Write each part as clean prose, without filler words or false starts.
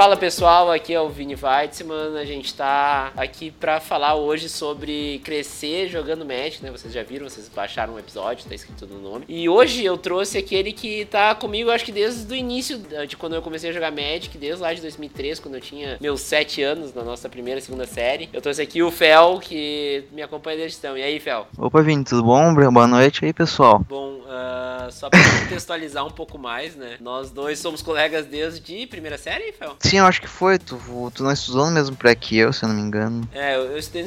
Fala pessoal, aqui é o Vini Weizmann, a gente tá aqui pra falar hoje sobre crescer jogando Magic, né? Vocês já viram, vocês baixaram um episódio, tá escrito no nome. E hoje eu trouxe aquele que tá comigo, acho que desde o início de quando eu comecei a jogar Magic, desde lá de 2003, quando eu tinha meus 7 anos, na nossa primeira, segunda série. Eu trouxe aqui o Fel, que me acompanha desde então. E aí, Fel? Opa, Vini, tudo bom? Boa noite aí, pessoal. Bom, só pra contextualizar um pouco mais, né? Nós dois somos colegas desde primeira série, Fel? Sim, eu acho que foi. Tu não estudou no mesmo pré que eu, se eu não me engano. É, eu estudei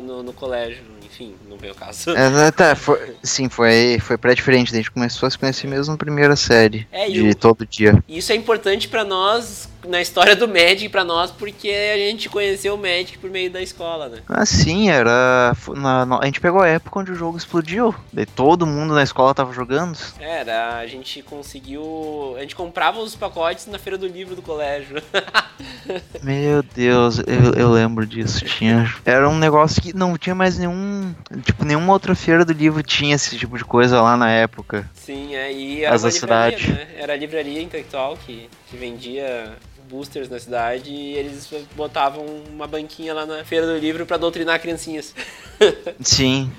no colégio, enfim, no meu caso. É, tá, foi pré-diferente, a gente começou a se conhecer mesmo na primeira série, todo dia. Isso é importante pra nós, na história do Magic, pra nós, porque a gente conheceu o Magic por meio da escola, né? Ah, sim, era... a gente pegou a época onde o jogo explodiu, daí todo mundo na escola tava jogando. Era, a gente conseguiu... A gente comprava os pacotes na Feira do Livro do colégio. Meu Deus, eu lembro disso. Era um negócio que não tinha mais nenhum... Tipo, nenhuma outra feira do livro tinha esse tipo de coisa lá na época. Sim, e era uma livraria, né? Era a Livraria Intelectual que vendia... boosters na cidade e eles botavam uma banquinha lá na Feira do Livro pra doutrinar criancinhas. Sim.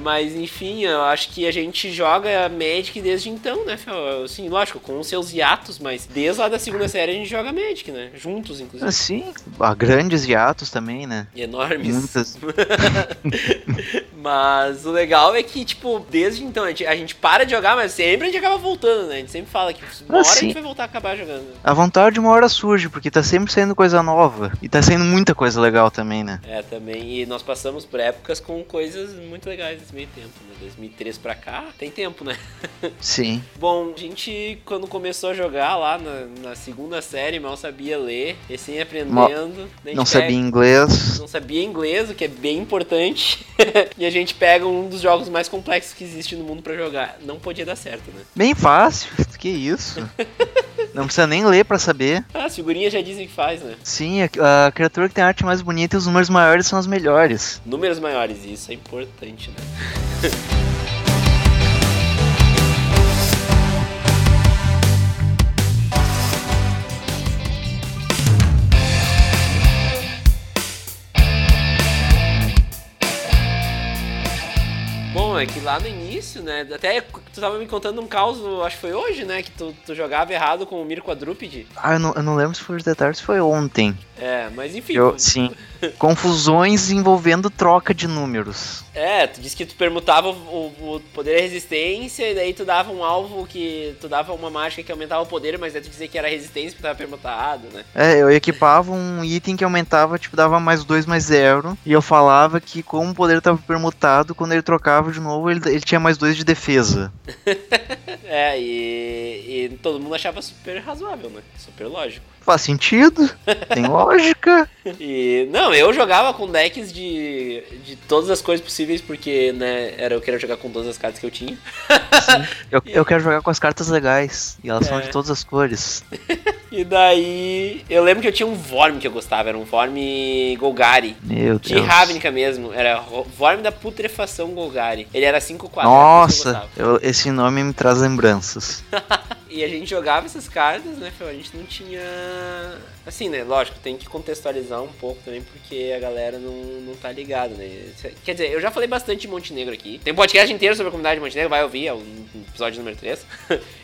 Mas enfim, eu acho que a gente joga Magic desde então, né, Fel? Assim, lógico, com os seus hiatos, mas desde lá da segunda série a gente joga Magic, né? Juntos, inclusive. Sim, há grandes hiatos também, né? E enormes. Muitas. Mas o legal é que, tipo, desde então a gente para de jogar, mas sempre a gente acaba voltando, né? A gente sempre fala que uma hora a gente vai voltar a acabar jogando. A vontade de uma hora surge, porque tá sempre saindo coisa nova. E tá saindo muita coisa legal também, né? É, também. E nós passamos por épocas com coisas muito legais nesse meio tempo, né? 2003 pra cá, tem tempo, né? Sim. Bom, a gente, quando começou a jogar lá na segunda série, mal sabia ler, recém aprendendo. Não sabia inglês, o que é bem importante. E a gente pega um dos jogos mais complexos que existe no mundo pra jogar. Não podia dar certo, né? Bem fácil. Que isso? Não precisa nem ler pra saber. Ah, as figurinhas já dizem que faz, né? Sim, a criatura que tem a arte mais bonita e os números maiores são os melhores. Números maiores, isso é importante, né? É que lá no início, né, até tu tava me contando um caos, acho que foi hoje, né, que tu jogava errado com o Mir Quadrúpede. Ah, eu não lembro se foi hoje de tarde, se foi ontem. É, mas enfim. Sim. Confusões envolvendo troca de números. É, tu disse que tu permutava o poder e a resistência, e daí tu dava um alvo que... Tu dava uma mágica que aumentava o poder, mas daí tu dizia que era resistência porque tava permutado, né? É, eu equipava um item que aumentava, tipo, dava +2/+0, e eu falava que como o poder tava permutado, quando ele trocava de novo, ele tinha +2 de defesa. É, e todo mundo achava super razoável, né? Super lógico. Faz sentido, tem lógica. E não, eu jogava com decks de todas as coisas possíveis, porque, né, eu queria jogar com todas as cartas que eu tinha. Sim, eu quero jogar com as cartas legais, e elas são de todas as cores. E daí, eu lembro que eu tinha um Vorm que eu gostava, era um Vorm Golgari. Meu Deus. De Ravnica mesmo, era Vorm da Putrefação Golgari. Ele era 5/4. Nossa, esse nome me traz lembranças. E a gente jogava essas cartas, né, Fel? A gente não tinha... Assim, né, lógico, tem que contextualizar um pouco também, porque a galera não tá ligada, né? Quer dizer, eu já falei bastante de Montenegro aqui. Tem um podcast inteiro sobre a comunidade de Montenegro, vai ouvir, é o episódio número 3.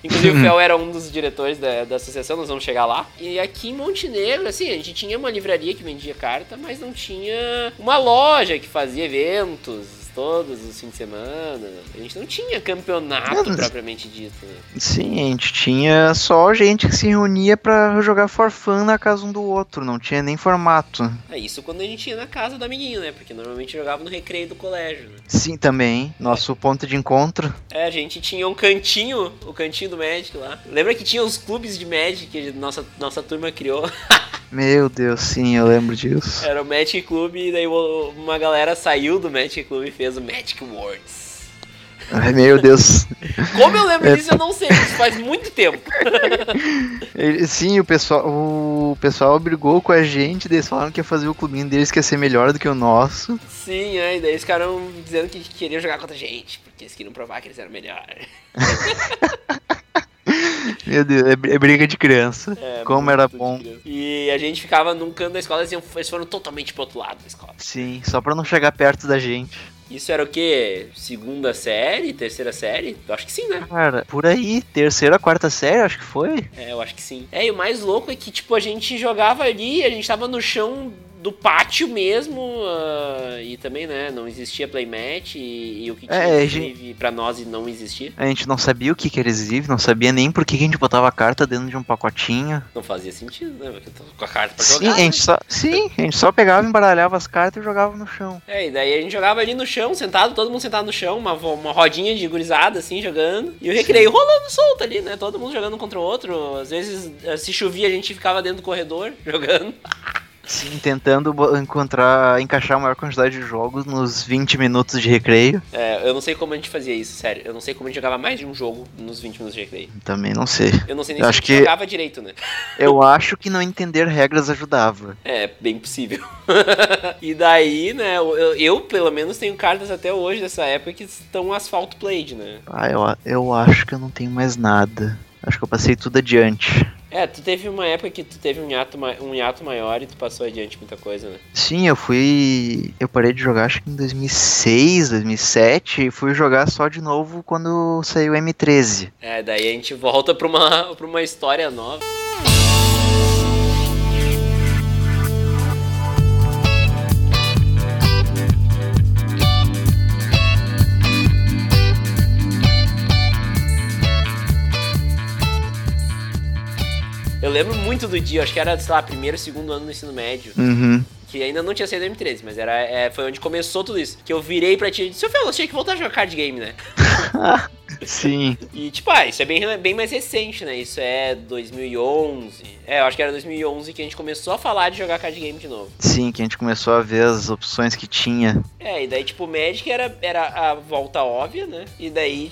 Inclusive o Fel era um dos diretores da associação, nós vamos chegar lá. E aqui em Montenegro, assim, a gente tinha uma livraria que vendia carta, mas não tinha uma loja que fazia eventos todos os fins de semana. A gente não tinha campeonato propriamente dito, né? Sim, a gente tinha só gente que se reunia pra jogar for fun na casa um do outro, não tinha nem formato. É isso quando a gente ia na casa do amiguinho, né? Porque normalmente jogava no recreio do colégio, né? Sim, também, nosso ponto de encontro. É, a gente tinha um cantinho, o cantinho do Magic lá. Lembra que tinha os clubes de Magic que nossa turma criou? Meu Deus, sim, eu lembro disso. Era o Magic Club e daí uma galera saiu do Magic Club e fez o Magic Words. Ai, meu Deus. Como eu lembro disso, eu não sei, isso faz muito tempo. Sim, o pessoal brigou com a gente, eles falaram que ia fazer o clubinho deles que ia ser melhor do que o nosso. Sim, é, e daí eles ficaram dizendo que queriam jogar contra a gente, porque eles queriam provar que eles eram melhores. Meu Deus, é briga de criança. É, como era bom. E a gente ficava num canto da escola e eles foram totalmente pro outro lado da escola. Sim, só pra não chegar perto da gente. Isso era o quê? Segunda série? Terceira série? Eu acho que sim, né? Cara, por aí. Terceira, quarta série, acho que foi. É, eu acho que sim. É, e o mais louco é que, tipo, a gente jogava ali, a gente tava no chão do pátio mesmo, e também, né, não existia playmatch, e o que tinha gente... pra nós não existia. A gente não sabia o que era exílio, não sabia nem por que a gente botava a carta dentro de um pacotinho. Não fazia sentido, né, porque eu tô com a carta pra jogar. A gente só pegava, embaralhava as cartas e jogava no chão. É, e daí a gente jogava ali no chão, sentado, todo mundo sentado no chão, uma rodinha de gurizada, assim, jogando, e o recreio rolando solto ali, né, todo mundo jogando contra o outro, às vezes, se chovia, a gente ficava dentro do corredor, jogando. Sim, tentando encaixar a maior quantidade de jogos nos 20 minutos de recreio. É, eu não sei como a gente fazia isso, sério. Eu não sei como a gente jogava mais de um jogo nos 20 minutos de recreio. Também não sei. Eu não sei nem se a gente jogava direito, né? Eu acho que não entender regras ajudava. É, bem possível. E daí, né, eu pelo menos tenho cartas até hoje dessa época que estão asfalto played, né? Ah, eu acho que eu não tenho mais nada. Acho que eu passei tudo adiante. É, tu teve uma época que tu teve um hiato maior e tu passou adiante muita coisa, né? Sim, eu parei de jogar acho que em 2006, 2007 e fui jogar só de novo quando saiu o M13. É, daí a gente volta pra uma história nova. Eu lembro muito do dia, acho que era, sei lá, primeiro, segundo ano do ensino médio. Uhum. Que ainda não tinha saído do M13, mas foi onde começou tudo isso. Que eu virei pra ti e disse, seu Fel, você tinha que voltar a jogar card game, né? Sim. E tipo, isso é bem mais recente, né? Isso é 2011. É, eu acho que era 2011 que a gente começou a falar de jogar card game de novo. Sim, que a gente começou a ver as opções que tinha. É, e daí tipo, o Magic era a volta óbvia, né? E daí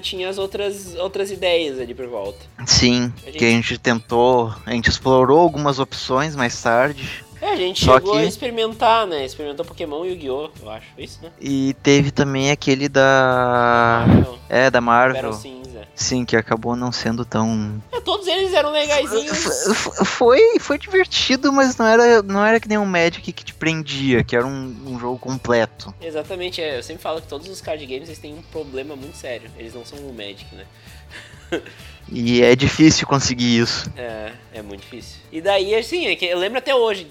tinha as outras ideias ali por volta. Sim, que a gente explorou algumas opções mais tarde. É, a gente chegou a experimentar, né? Experimentou Pokémon e Yu-Gi-Oh, eu acho. Isso, né? E teve também aquele da... Marvel. É, da Marvel. Sim, que acabou não sendo tão... É, todos eles eram legaisinhos. Foi divertido, mas não era que nem um Magic que te prendia, que era um jogo completo. Exatamente, eu sempre falo que todos os card games eles têm um problema muito sério. Eles não são um Magic, né? E é difícil conseguir isso. É muito difícil. E daí, assim, eu lembro até hoje,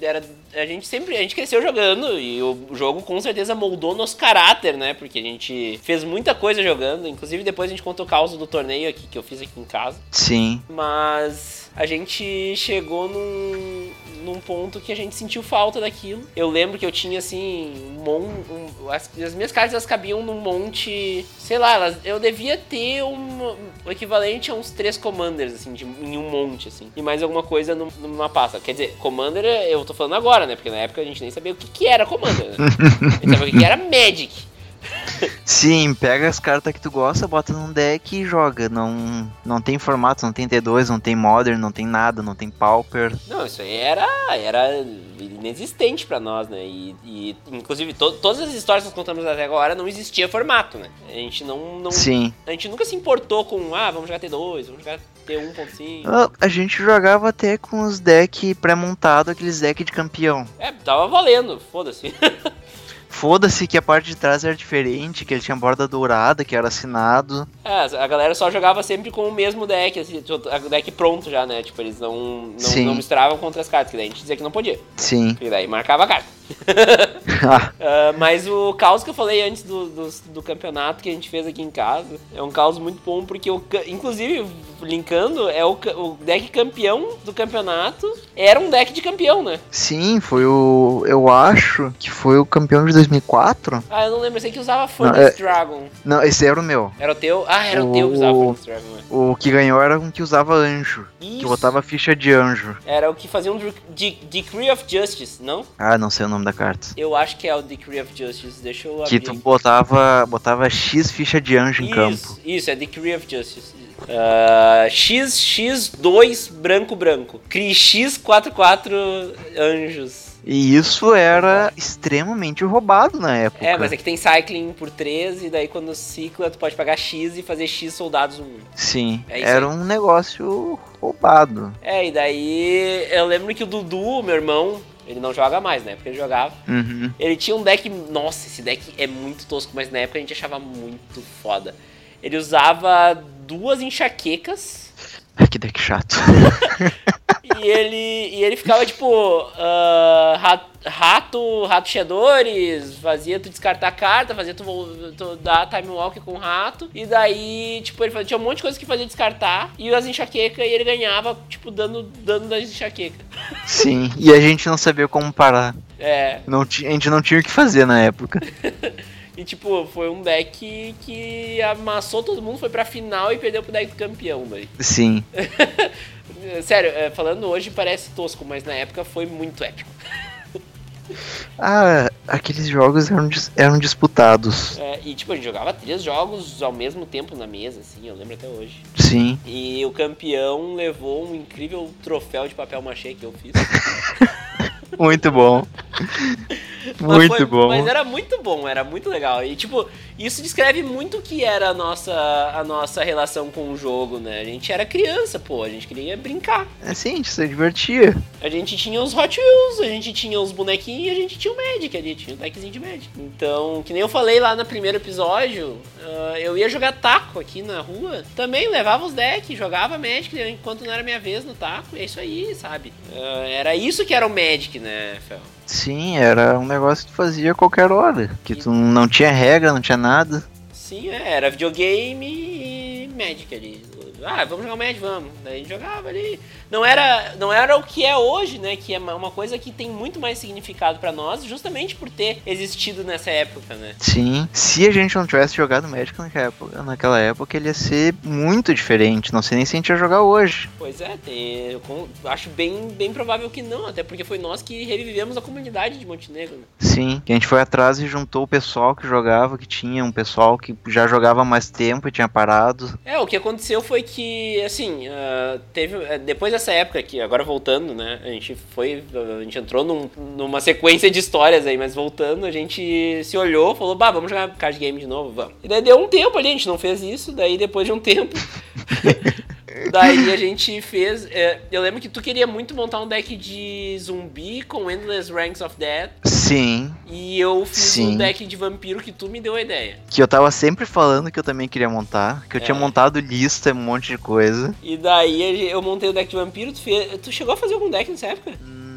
a gente cresceu jogando e o jogo com certeza moldou nosso caráter, né? Porque a gente fez muita coisa jogando, inclusive depois a gente conta o caos do torneio aqui, que eu fiz aqui em casa. Sim. Mas a gente chegou num ponto que a gente sentiu falta daquilo. Eu lembro que eu tinha, assim, as minhas cartas, elas cabiam num monte, sei lá, eu devia ter o equivalente a uns 3 Commanders, assim, em um monte, assim, e mais alguma coisa numa pasta. Quer dizer, Commander eu tô falando agora, né, porque na época a gente nem sabia o que era Commander, né? A gente sabia o que era Magic. Sim, pega as cartas que tu gosta, bota num deck e joga. Não tem formato, não tem T2, não tem Modern, não tem nada, não tem Pauper. Não, isso aí era inexistente pra nós, né? E inclusive, todas as histórias que nós contamos até agora não existia formato, né? A gente não Sim. A gente nunca se importou com, vamos jogar T2, vamos jogar T1.5. A gente jogava até com os decks pré-montados, aqueles decks de campeão. É, tava valendo, foda-se. Foda-se que a parte de trás era diferente, que ele tinha borda dourada, que era assinado. É, a galera só jogava sempre com o mesmo deck, assim, o deck pronto já, né? Tipo, eles não misturavam contra as cartas, que daí a gente dizia que não podia. Sim. E daí marcava a carta. Mas o caos que eu falei antes do campeonato que a gente fez aqui em casa é um caos muito bom, porque inclusive, linkando, o deck campeão do campeonato era um deck de campeão, né? Sim, eu acho que foi o campeão de 2004. Ah, eu não lembro, eu sei que usava Phoenix Dragon. Não, esse era o meu. Era o teu? Ah, era o teu que usava Phoenix Dragon, né? O que ganhou era um que usava anjo. Isso. Que botava ficha de anjo. Era o que fazia um Decree of Justice, não? Ah, não sei o nome da carta. Eu acho que é o Decree of Justice, deixa eu abrir. Que tu botava X ficha de anjo em campo. Isso, é Decree of Justice. X, X, 2, branco, branco. Crie X, 4, 4 anjos. E isso era extremamente roubado na época. É, mas é que tem cycling por 13, e daí quando cicla tu pode pagar X e fazer X soldados 1. Sim, é era aí. Um negócio roubado. É, e daí eu lembro que o Dudu, meu irmão, ele não joga mais, né? Porque ele jogava. Uhum. Ele tinha um deck, nossa, esse deck é muito tosco, mas na época a gente achava muito foda. Ele usava 2 enxaquecas. Que deck chato. E ele ficava tipo rato cheadores, fazia tu descartar carta, fazia tu dar time walk com o rato. E daí, tipo, ele tinha um monte de coisa que fazia descartar e as enxaquecas, e ele ganhava, tipo, dando dano das enxaquecas. Sim, e a gente não sabia como parar. É. A gente não tinha o que fazer na época. E, tipo, foi um deck que amassou todo mundo, foi pra final e perdeu pro deck do campeão, velho. Sim. Sério, falando hoje parece tosco, mas na época foi muito épico. Ah, aqueles jogos eram disputados. É, e, tipo, a gente jogava 3 jogos ao mesmo tempo na mesa, assim, eu lembro até hoje. Sim. E o campeão levou um incrível troféu de papel machê que eu fiz. Muito bom. Muito bom. Mas era muito bom, era muito legal. E, tipo, isso descreve muito o que era a nossa relação com o jogo, né? A gente era criança, pô, a gente queria brincar. É, sim, a gente se divertia. A gente tinha os Hot Wheels, a gente tinha os bonequinhos, a gente tinha o Magic, a gente tinha o deckzinho de Magic. Então, que nem eu falei lá no primeiro episódio, eu ia jogar taco aqui na rua, também levava os decks, jogava Magic enquanto não era minha vez no taco, e é isso aí, sabe? Era isso que era o Magic, né, Fel? Sim, era um negócio que tu fazia a qualquer hora, que tu não tinha regra, não tinha nada. Sim, era videogame e Magic ali. Ah, vamos jogar o Magic, vamos. Daí a gente jogava ali. Não era o que é hoje, né? Que é uma coisa que tem muito mais significado pra nós, justamente por ter existido nessa época, né? Sim. Se a gente não tivesse jogado Magic naquela época ele ia ser muito diferente. Não sei nem se a gente ia jogar hoje. Pois é, eu acho bem provável que não, até porque foi nós que revivemos a comunidade de Montenegro, né? Sim, que a gente foi atrás e juntou o pessoal que jogava, que tinha um pessoal que já jogava há mais tempo e tinha parado. É, o que aconteceu foi que, assim, teve depois dessa época aqui, agora voltando, né, a gente entrou numa sequência de histórias aí, mas voltando, a gente se olhou, falou, bah, vamos jogar card game de novo, vamos. E daí deu um tempo ali, a gente não fez isso, daí depois de um tempo... Daí a gente fez... eu lembro que tu queria muito montar um deck de zumbi com Endless Ranks of Dead. Sim. E eu fiz um deck de vampiro que tu me deu a ideia. Que eu tava sempre falando que eu também queria montar. Que eu tinha montado lista, um monte de coisa. E daí eu montei o deck de vampiro. Tu chegou a fazer algum deck nessa época?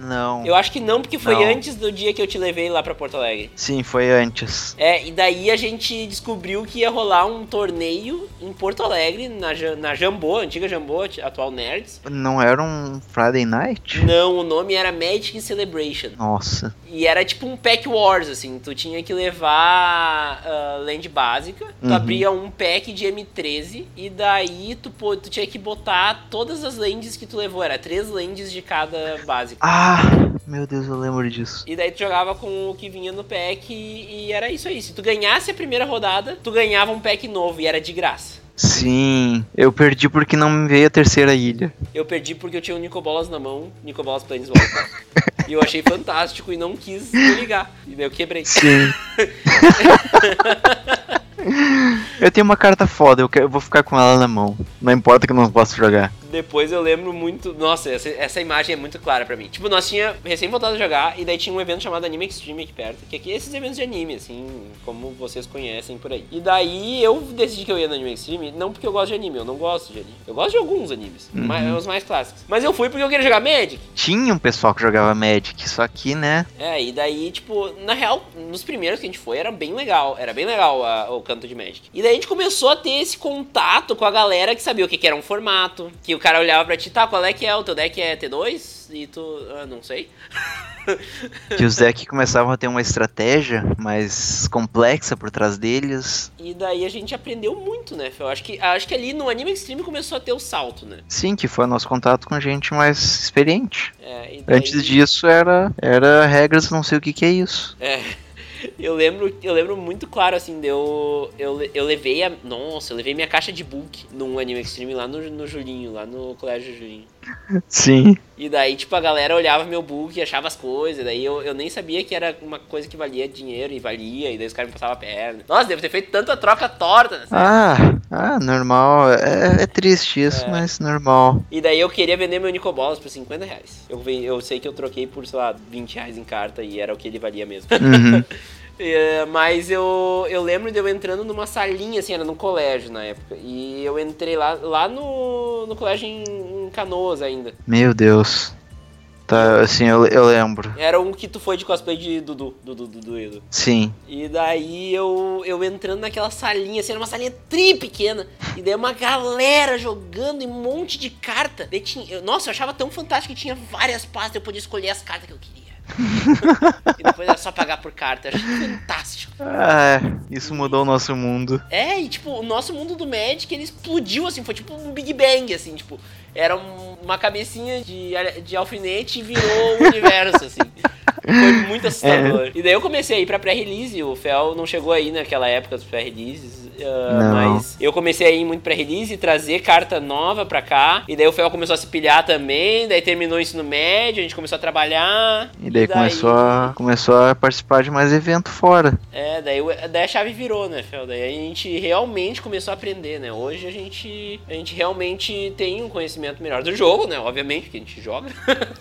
Não. Eu acho que não, porque foi antes do dia que eu te levei lá pra Porto Alegre. Sim, foi antes. É, e daí a gente descobriu que ia rolar um torneio em Porto Alegre, na Jambô, antiga Jambô, atual Nerds. Não era um Friday Night? Não, o nome era Magic Celebration. Nossa. E era tipo um Pack Wars, assim, tu tinha que levar land básica, tu abria um pack de M13, e daí tu tinha que botar todas as lands que tu levou, era 3 lands de cada básica. Ah! Meu Deus, eu lembro disso. E daí tu jogava com o que vinha no pack e era isso aí. Se tu ganhasse a primeira rodada, tu ganhava um pack novo e era de graça. Sim, eu perdi porque não me veio a terceira ilha. Eu perdi porque eu tinha um Nicol Bolas na mão, Nicol Bolas Planeswalker. E eu achei fantástico e não quis me ligar. E daí eu quebrei. Sim. Eu tenho uma carta foda, eu vou ficar com ela na mão. Não importa que eu não posso jogar. Depois eu lembro muito... Nossa, essa imagem é muito clara pra mim. Tipo, nós tinha recém voltado a jogar e daí tinha um evento chamado Anime Extreme aqui perto. Que aqui esses eventos de anime, assim, como vocês conhecem por aí. E daí eu decidi que eu ia no Anime Extreme, não porque eu gosto de anime, eu não gosto de anime. Eu gosto de alguns animes, os mais clássicos. Mas eu fui porque eu queria jogar Magic. Tinha um pessoal que jogava Magic, só que, né? É, e daí, tipo, na real, nos primeiros que a gente foi era bem legal. Era bem legal o canto de Magic. E daí a gente começou a ter esse contato com a galera que sabia o que era um formato, que o cara olhava pra ti, tá, qual é que é, o teu deck é T2? E tu, não sei. Que os decks começavam a ter uma estratégia mais complexa por trás deles. E daí a gente aprendeu muito, né, Fel? Acho que ali no Anime Extreme começou a ter o salto, né? Sim, que foi o nosso contato com gente mais experiente. Antes disso era regras, não sei o que é isso. É. Eu lembro muito claro, assim, eu levei minha caixa de book num Anime Extreme lá no Julinho, lá no Colégio Julinho. Sim. E daí, tipo, a galera olhava meu book e achava as coisas, daí eu nem sabia que era uma coisa que valia dinheiro e valia, e daí os caras me passavam a perna. Nossa, devo ter feito tanta troca torta nessa época. Normal, é triste isso, mas normal. E daí eu queria vender meu Nicol Bolas por R$50. Eu sei que eu troquei por, sei lá, R$20 em carta e era o que ele valia mesmo. Uhum. Mas eu lembro de eu entrando numa salinha, assim, era num colégio na época. E eu entrei lá no colégio em Canoas ainda. Meu Deus. Tá, assim, eu lembro. Era um que tu foi de cosplay de Dudu. Sim. E daí eu entrando naquela salinha, assim, era uma salinha tri pequena. E daí uma galera jogando e um monte de carta. Nossa, eu achava tão fantástico que tinha várias pastas, eu podia escolher as cartas que eu queria. E depois era só pagar por carta. Eu achei fantástico. Isso mudou o nosso mundo. E tipo, o nosso mundo do Magic, ele explodiu, assim, foi tipo um Big Bang, assim, tipo, era uma cabecinha de alfinete e virou o universo, assim. Foi muito assustador. E daí eu comecei a ir pra pré-release. O Fel não chegou aí naquela época dos pré-releases, mas eu comecei a ir muito pré-release, trazer carta nova pra cá. E daí o Fel começou a se pilhar também. Daí terminou o ensino médio, a gente começou a trabalhar. E daí começou a participar de mais evento fora. Daí a chave virou, né, Fel? Daí a gente realmente começou a aprender, né? Hoje a gente realmente tem um conhecimento melhor do jogo, né? Obviamente, porque a gente joga.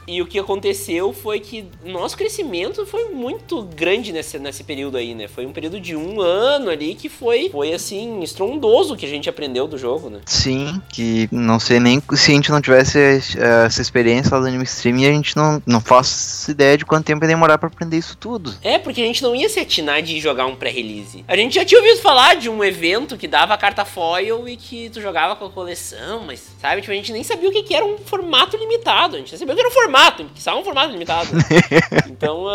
E o que aconteceu foi que nós crescemos. O crescimento foi muito grande nesse período aí, né? Foi um período de um ano ali que foi assim, estrondoso que a gente aprendeu do jogo, né? Sim, que não sei nem se a gente não tivesse essa experiência lá do Anime Extreme, a gente não faz ideia de quanto tempo ia demorar pra aprender isso tudo. Porque a gente não ia se atinar de jogar um pré-release. A gente já tinha ouvido falar de um evento que dava carta foil e que tu jogava com a coleção, mas, sabe? Tipo, a gente nem sabia o que era um formato limitado. A gente sabia o que era um formato, que só um formato limitado. Então,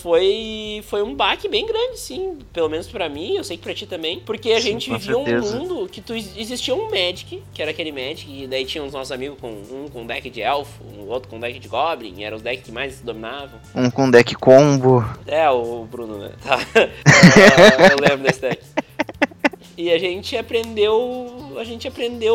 foi um baque bem grande, sim, pelo menos pra mim, eu sei que pra ti também, porque a gente vivia certeza. Um mundo que existia um Magic, que era aquele Magic, e daí tinha os nossos amigos com deck de elfo, o outro com deck de goblin, eram os decks que mais dominavam. Um com deck combo. O Bruno, né? Tá. Eu lembro desse deck. E a gente aprendeu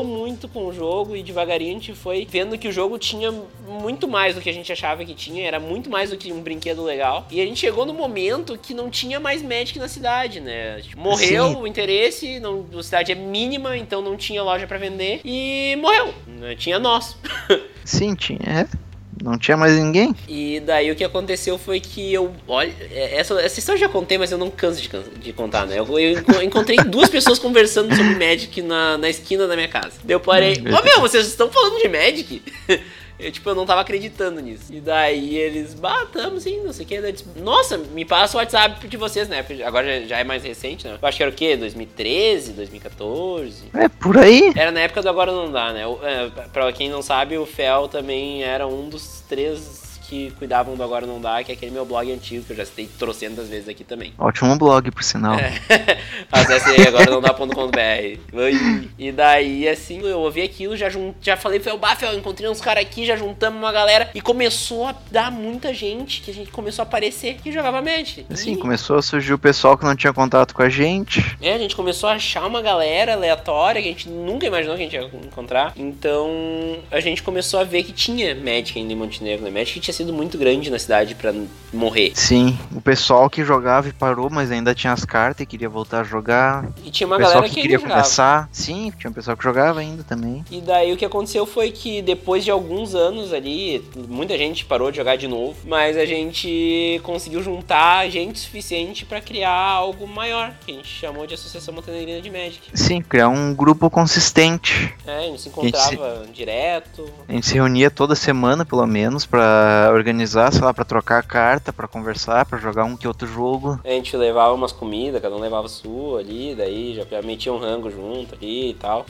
muito com o jogo e devagarinho a gente foi vendo que o jogo tinha muito mais do que a gente achava que tinha, era muito mais do que um brinquedo legal. E a gente chegou no momento que não tinha mais Magic na cidade, né? Morreu Sim. o interesse, a cidade é mínima, então não tinha loja pra vender e morreu, tinha nós. Sim, tinha, não tinha mais ninguém. E daí o que aconteceu foi que essa história eu já contei, mas eu não canso de contar, né? Eu encontrei duas pessoas conversando sobre Magic na esquina da minha casa. Daí eu parei, vocês estão falando de Magic? Eu não tava acreditando nisso. E daí eles, tamo sim, não sei o que. Daí eu disse, nossa, me passa o WhatsApp de vocês, né? Agora já é mais recente, né? Eu acho que era o quê? 2013, 2014? Por aí. Era na época do Agora Não Dá, né? Pra quem não sabe, o Fel também era um dos três que cuidavam do Agora Não Dá, que é aquele meu blog antigo, que eu já citei trocentas vezes aqui também. Ótimo blog, por sinal. Acesse aí, agoranãodá.com.br. E daí, assim, eu ouvi aquilo, já falei, Fel, encontrei uns caras aqui, já juntamos uma galera, e começou a dar muita gente, que a gente começou a aparecer, que jogava Magic. Sim, começou a surgir o pessoal que não tinha contato com a gente. A gente começou a achar uma galera aleatória, que a gente nunca imaginou que a gente ia encontrar. Então, a gente começou a ver que tinha Magic ainda em Montenegro, né? Magic tinha sido muito grande na cidade pra morrer. Sim, o pessoal que jogava e parou, mas ainda tinha as cartas e queria voltar a jogar. E tinha uma galera que queria começar. Sim, tinha um pessoal que jogava ainda também. E daí o que aconteceu foi que depois de alguns anos ali, muita gente parou de jogar de novo, mas a gente conseguiu juntar gente suficiente pra criar algo maior, que a gente chamou de Associação Montaneirina de Magic. Sim, criar um grupo consistente. A gente se encontrava direto. A gente se reunia toda semana, pelo menos, pra organizar, sei lá, pra trocar carta, pra conversar, pra jogar um que outro jogo. A gente levava umas comidas, cada um levava sua ali, daí já metia um rango junto ali e tal.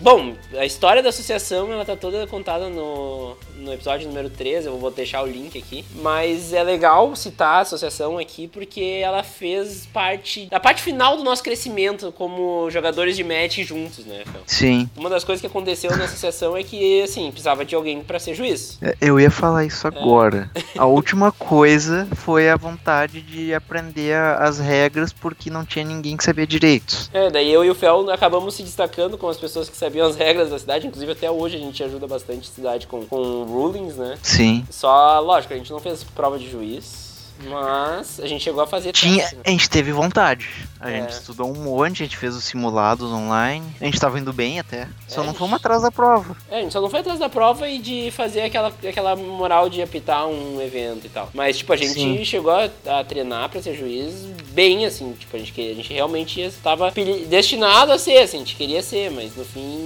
Bom, a história da associação, ela tá toda contada no episódio número 13, eu vou deixar o link aqui. Mas é legal citar a associação aqui, porque ela fez parte da parte final do nosso crescimento como jogadores de Magic juntos, né, Fel? Sim. Uma das coisas que aconteceu na associação é que, assim, precisava de alguém pra ser juiz. Eu ia falar falar isso agora. A última coisa foi a vontade de aprender as regras, porque não tinha ninguém que sabia direitos. É, daí eu e o Fel acabamos se destacando com as pessoas que sabiam as regras da cidade. Inclusive até hoje a gente ajuda bastante a cidade com rulings, né? Sim. Só, lógico, a gente não fez prova de juiz. Mas a gente chegou a fazer teste, né? A gente teve vontade. A gente estudou um monte, a gente fez os simulados online. A gente tava indo bem até. Só não fomos atrás da prova. A gente só não foi atrás da prova e de fazer aquela moral de apitar um evento e tal. Mas, tipo, a gente Sim. chegou a treinar pra ser juiz bem, assim. Tipo, a gente realmente estava destinado a ser, assim. A gente queria ser, mas no fim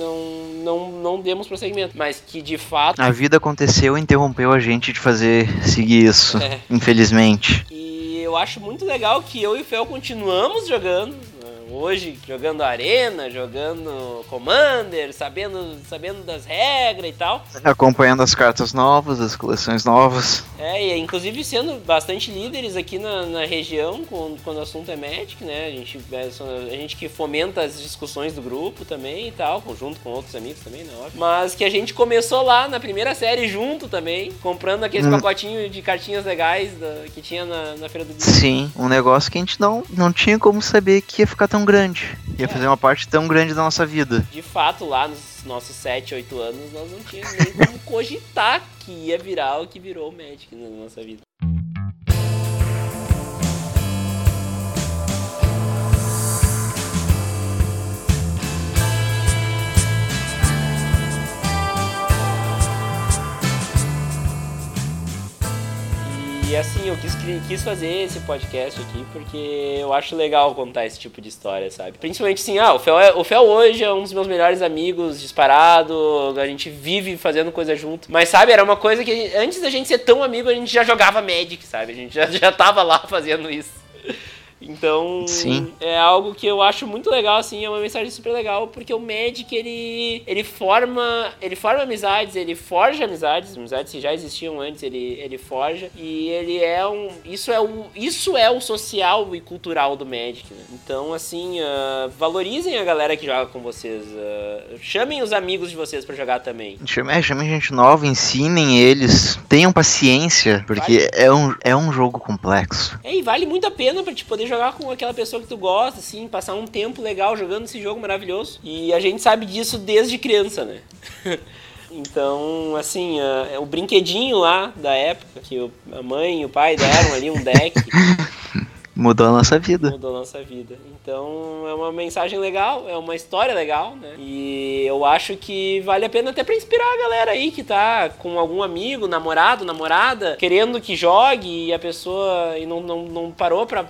não demos prosseguimento. Mas que, de fato... A vida aconteceu e interrompeu a gente de seguir isso. Infelizmente. E eu acho muito legal que eu e o Fel continuamos jogando, hoje jogando Arena, jogando Commander, sabendo das regras e tal. Acompanhando as cartas novas, as coleções novas. E inclusive sendo bastante líderes aqui na região, quando o assunto é Magic, né? A gente que fomenta as discussões do grupo também e tal, junto com outros amigos também, né? Óbvio. Mas que a gente começou lá na primeira série junto também, comprando aqueles pacotinhos de cartinhas legais que tinha na Feira do Livro. Sim, um negócio que a gente não tinha como saber que ia ficar tão grande, ia fazer uma parte tão grande da nossa vida. De fato, lá nos nossos 7, 8 anos, nós não tínhamos nem como cogitar que ia virar o que virou o Magic na nossa vida. E assim, eu quis fazer esse podcast aqui porque eu acho legal contar esse tipo de história, sabe? Principalmente assim, o Fel hoje é um dos meus melhores amigos, disparado, a gente vive fazendo coisa junto. Mas sabe, era uma coisa que antes da gente ser tão amigo, a gente já jogava Magic, sabe? A gente já tava lá fazendo isso. Então, Sim. é algo que eu acho muito legal, assim, é uma mensagem super legal, porque o Magic, ele forma amizades, ele forja amizades que já existiam antes, ele forja, e ele é isso é o social e cultural do Magic, né? Então, assim, valorizem a galera que joga com vocês, chamem os amigos de vocês pra jogar também. Chamem gente nova, ensinem eles, tenham paciência, porque é um jogo complexo. E vale muito a pena pra te poder jogar com aquela pessoa que tu gosta, assim, passar um tempo legal jogando esse jogo maravilhoso. E a gente sabe disso desde criança, né? Então, assim, o brinquedinho lá da época, que a mãe e o pai deram ali um deck... Mudou a nossa vida. Então, é uma mensagem legal, é uma história legal, né? E eu acho que vale a pena até pra inspirar a galera aí que tá com algum amigo, namorado, namorada, querendo que jogue e a pessoa não parou pra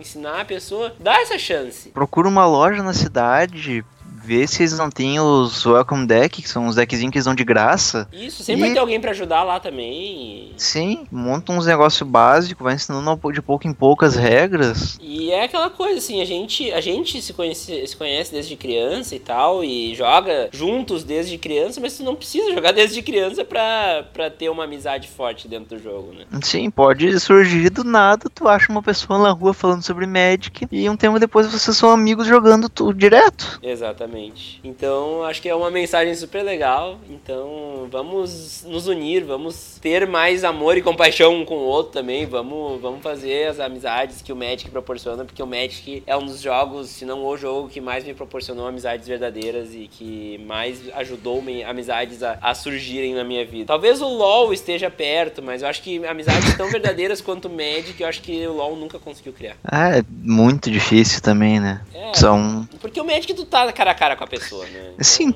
ensinar a pessoa. Dá essa chance. Procura uma loja na cidade... Ver se eles não têm os Welcome Deck, que são os deckzinhos que eles dão de graça. Isso, sempre vai ter alguém pra ajudar lá também. Sim, monta uns negócios básicos, vai ensinando de pouco em pouco as regras. E é aquela coisa, assim, a gente se conhece desde criança e tal, e joga juntos desde criança, mas tu não precisa jogar desde criança pra ter uma amizade forte dentro do jogo, né? Sim, pode surgir do nada, tu acha uma pessoa na rua falando sobre Magic, e um tempo depois vocês são amigos jogando tudo direto. Exatamente. Então, acho que é uma mensagem super legal. Então, vamos nos unir, vamos ter mais amor e compaixão um com o outro também. Vamos fazer as amizades que o Magic proporciona, porque o Magic é um dos jogos, se não o jogo, que mais me proporcionou amizades verdadeiras e que mais ajudou amizades a surgirem na minha vida. Talvez o LoL esteja perto, mas eu acho que amizades tão verdadeiras quanto o Magic, eu acho que o LoL nunca conseguiu criar. É muito difícil também, né? Porque o Magic tu tá, cara, cara com a pessoa, né? Então... Sim,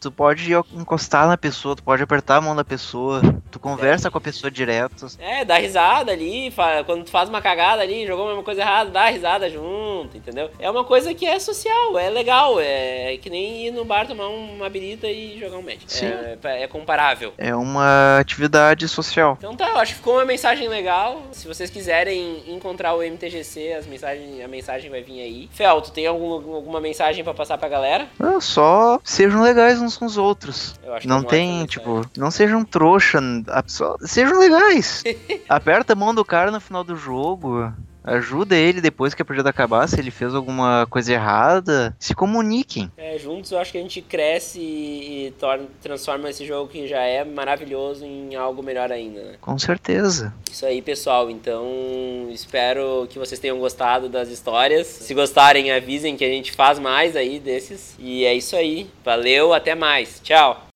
tu pode encostar na pessoa, tu pode apertar a mão da pessoa, tu conversa com a pessoa direto. Dá risada ali, quando tu faz uma cagada ali, jogou uma coisa errada, dá risada junto, entendeu? É uma coisa que é social, é legal, é que nem ir no bar tomar uma birita e jogar um Magic. É comparável. É uma atividade social. Então tá, eu acho que ficou uma mensagem legal. Se vocês quiserem encontrar o MTGC, a mensagem vai vir aí. Fel, tu tem alguma mensagem pra passar pra galera? Só sejam legais uns com os outros. Não tem, tipo, não sejam trouxa, sejam legais. Aperta a mão do cara no final do jogo. Ajuda ele depois que a partida acabar, se ele fez alguma coisa errada. Se comuniquem. É, juntos eu acho que a gente cresce e transforma esse jogo que já é maravilhoso em algo melhor ainda, né? Com certeza. Isso aí, pessoal. Então, espero que vocês tenham gostado das histórias. Se gostarem, avisem que a gente faz mais aí desses. E é isso aí. Valeu, até mais. Tchau.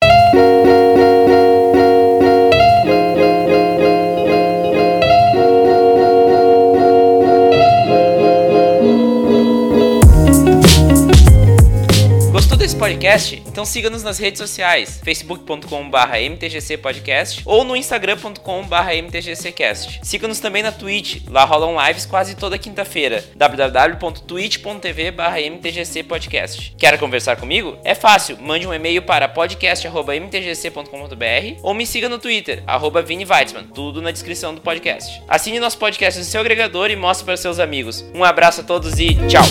Podcast, então siga-nos nas redes sociais, facebook.com/mtgcpodcast ou no instagram.com/mtgccast. Siga-nos também na Twitch, lá rolam lives quase toda quinta-feira, www.twitch.tv/mtgcpodcast. Quer conversar comigo? É fácil, mande um e-mail para podcast@mtgc.com.br ou me siga no Twitter, @Vini Weizmann, tudo na descrição do podcast. Assine nosso podcast no seu agregador e mostre para seus amigos. Um abraço a todos e tchau!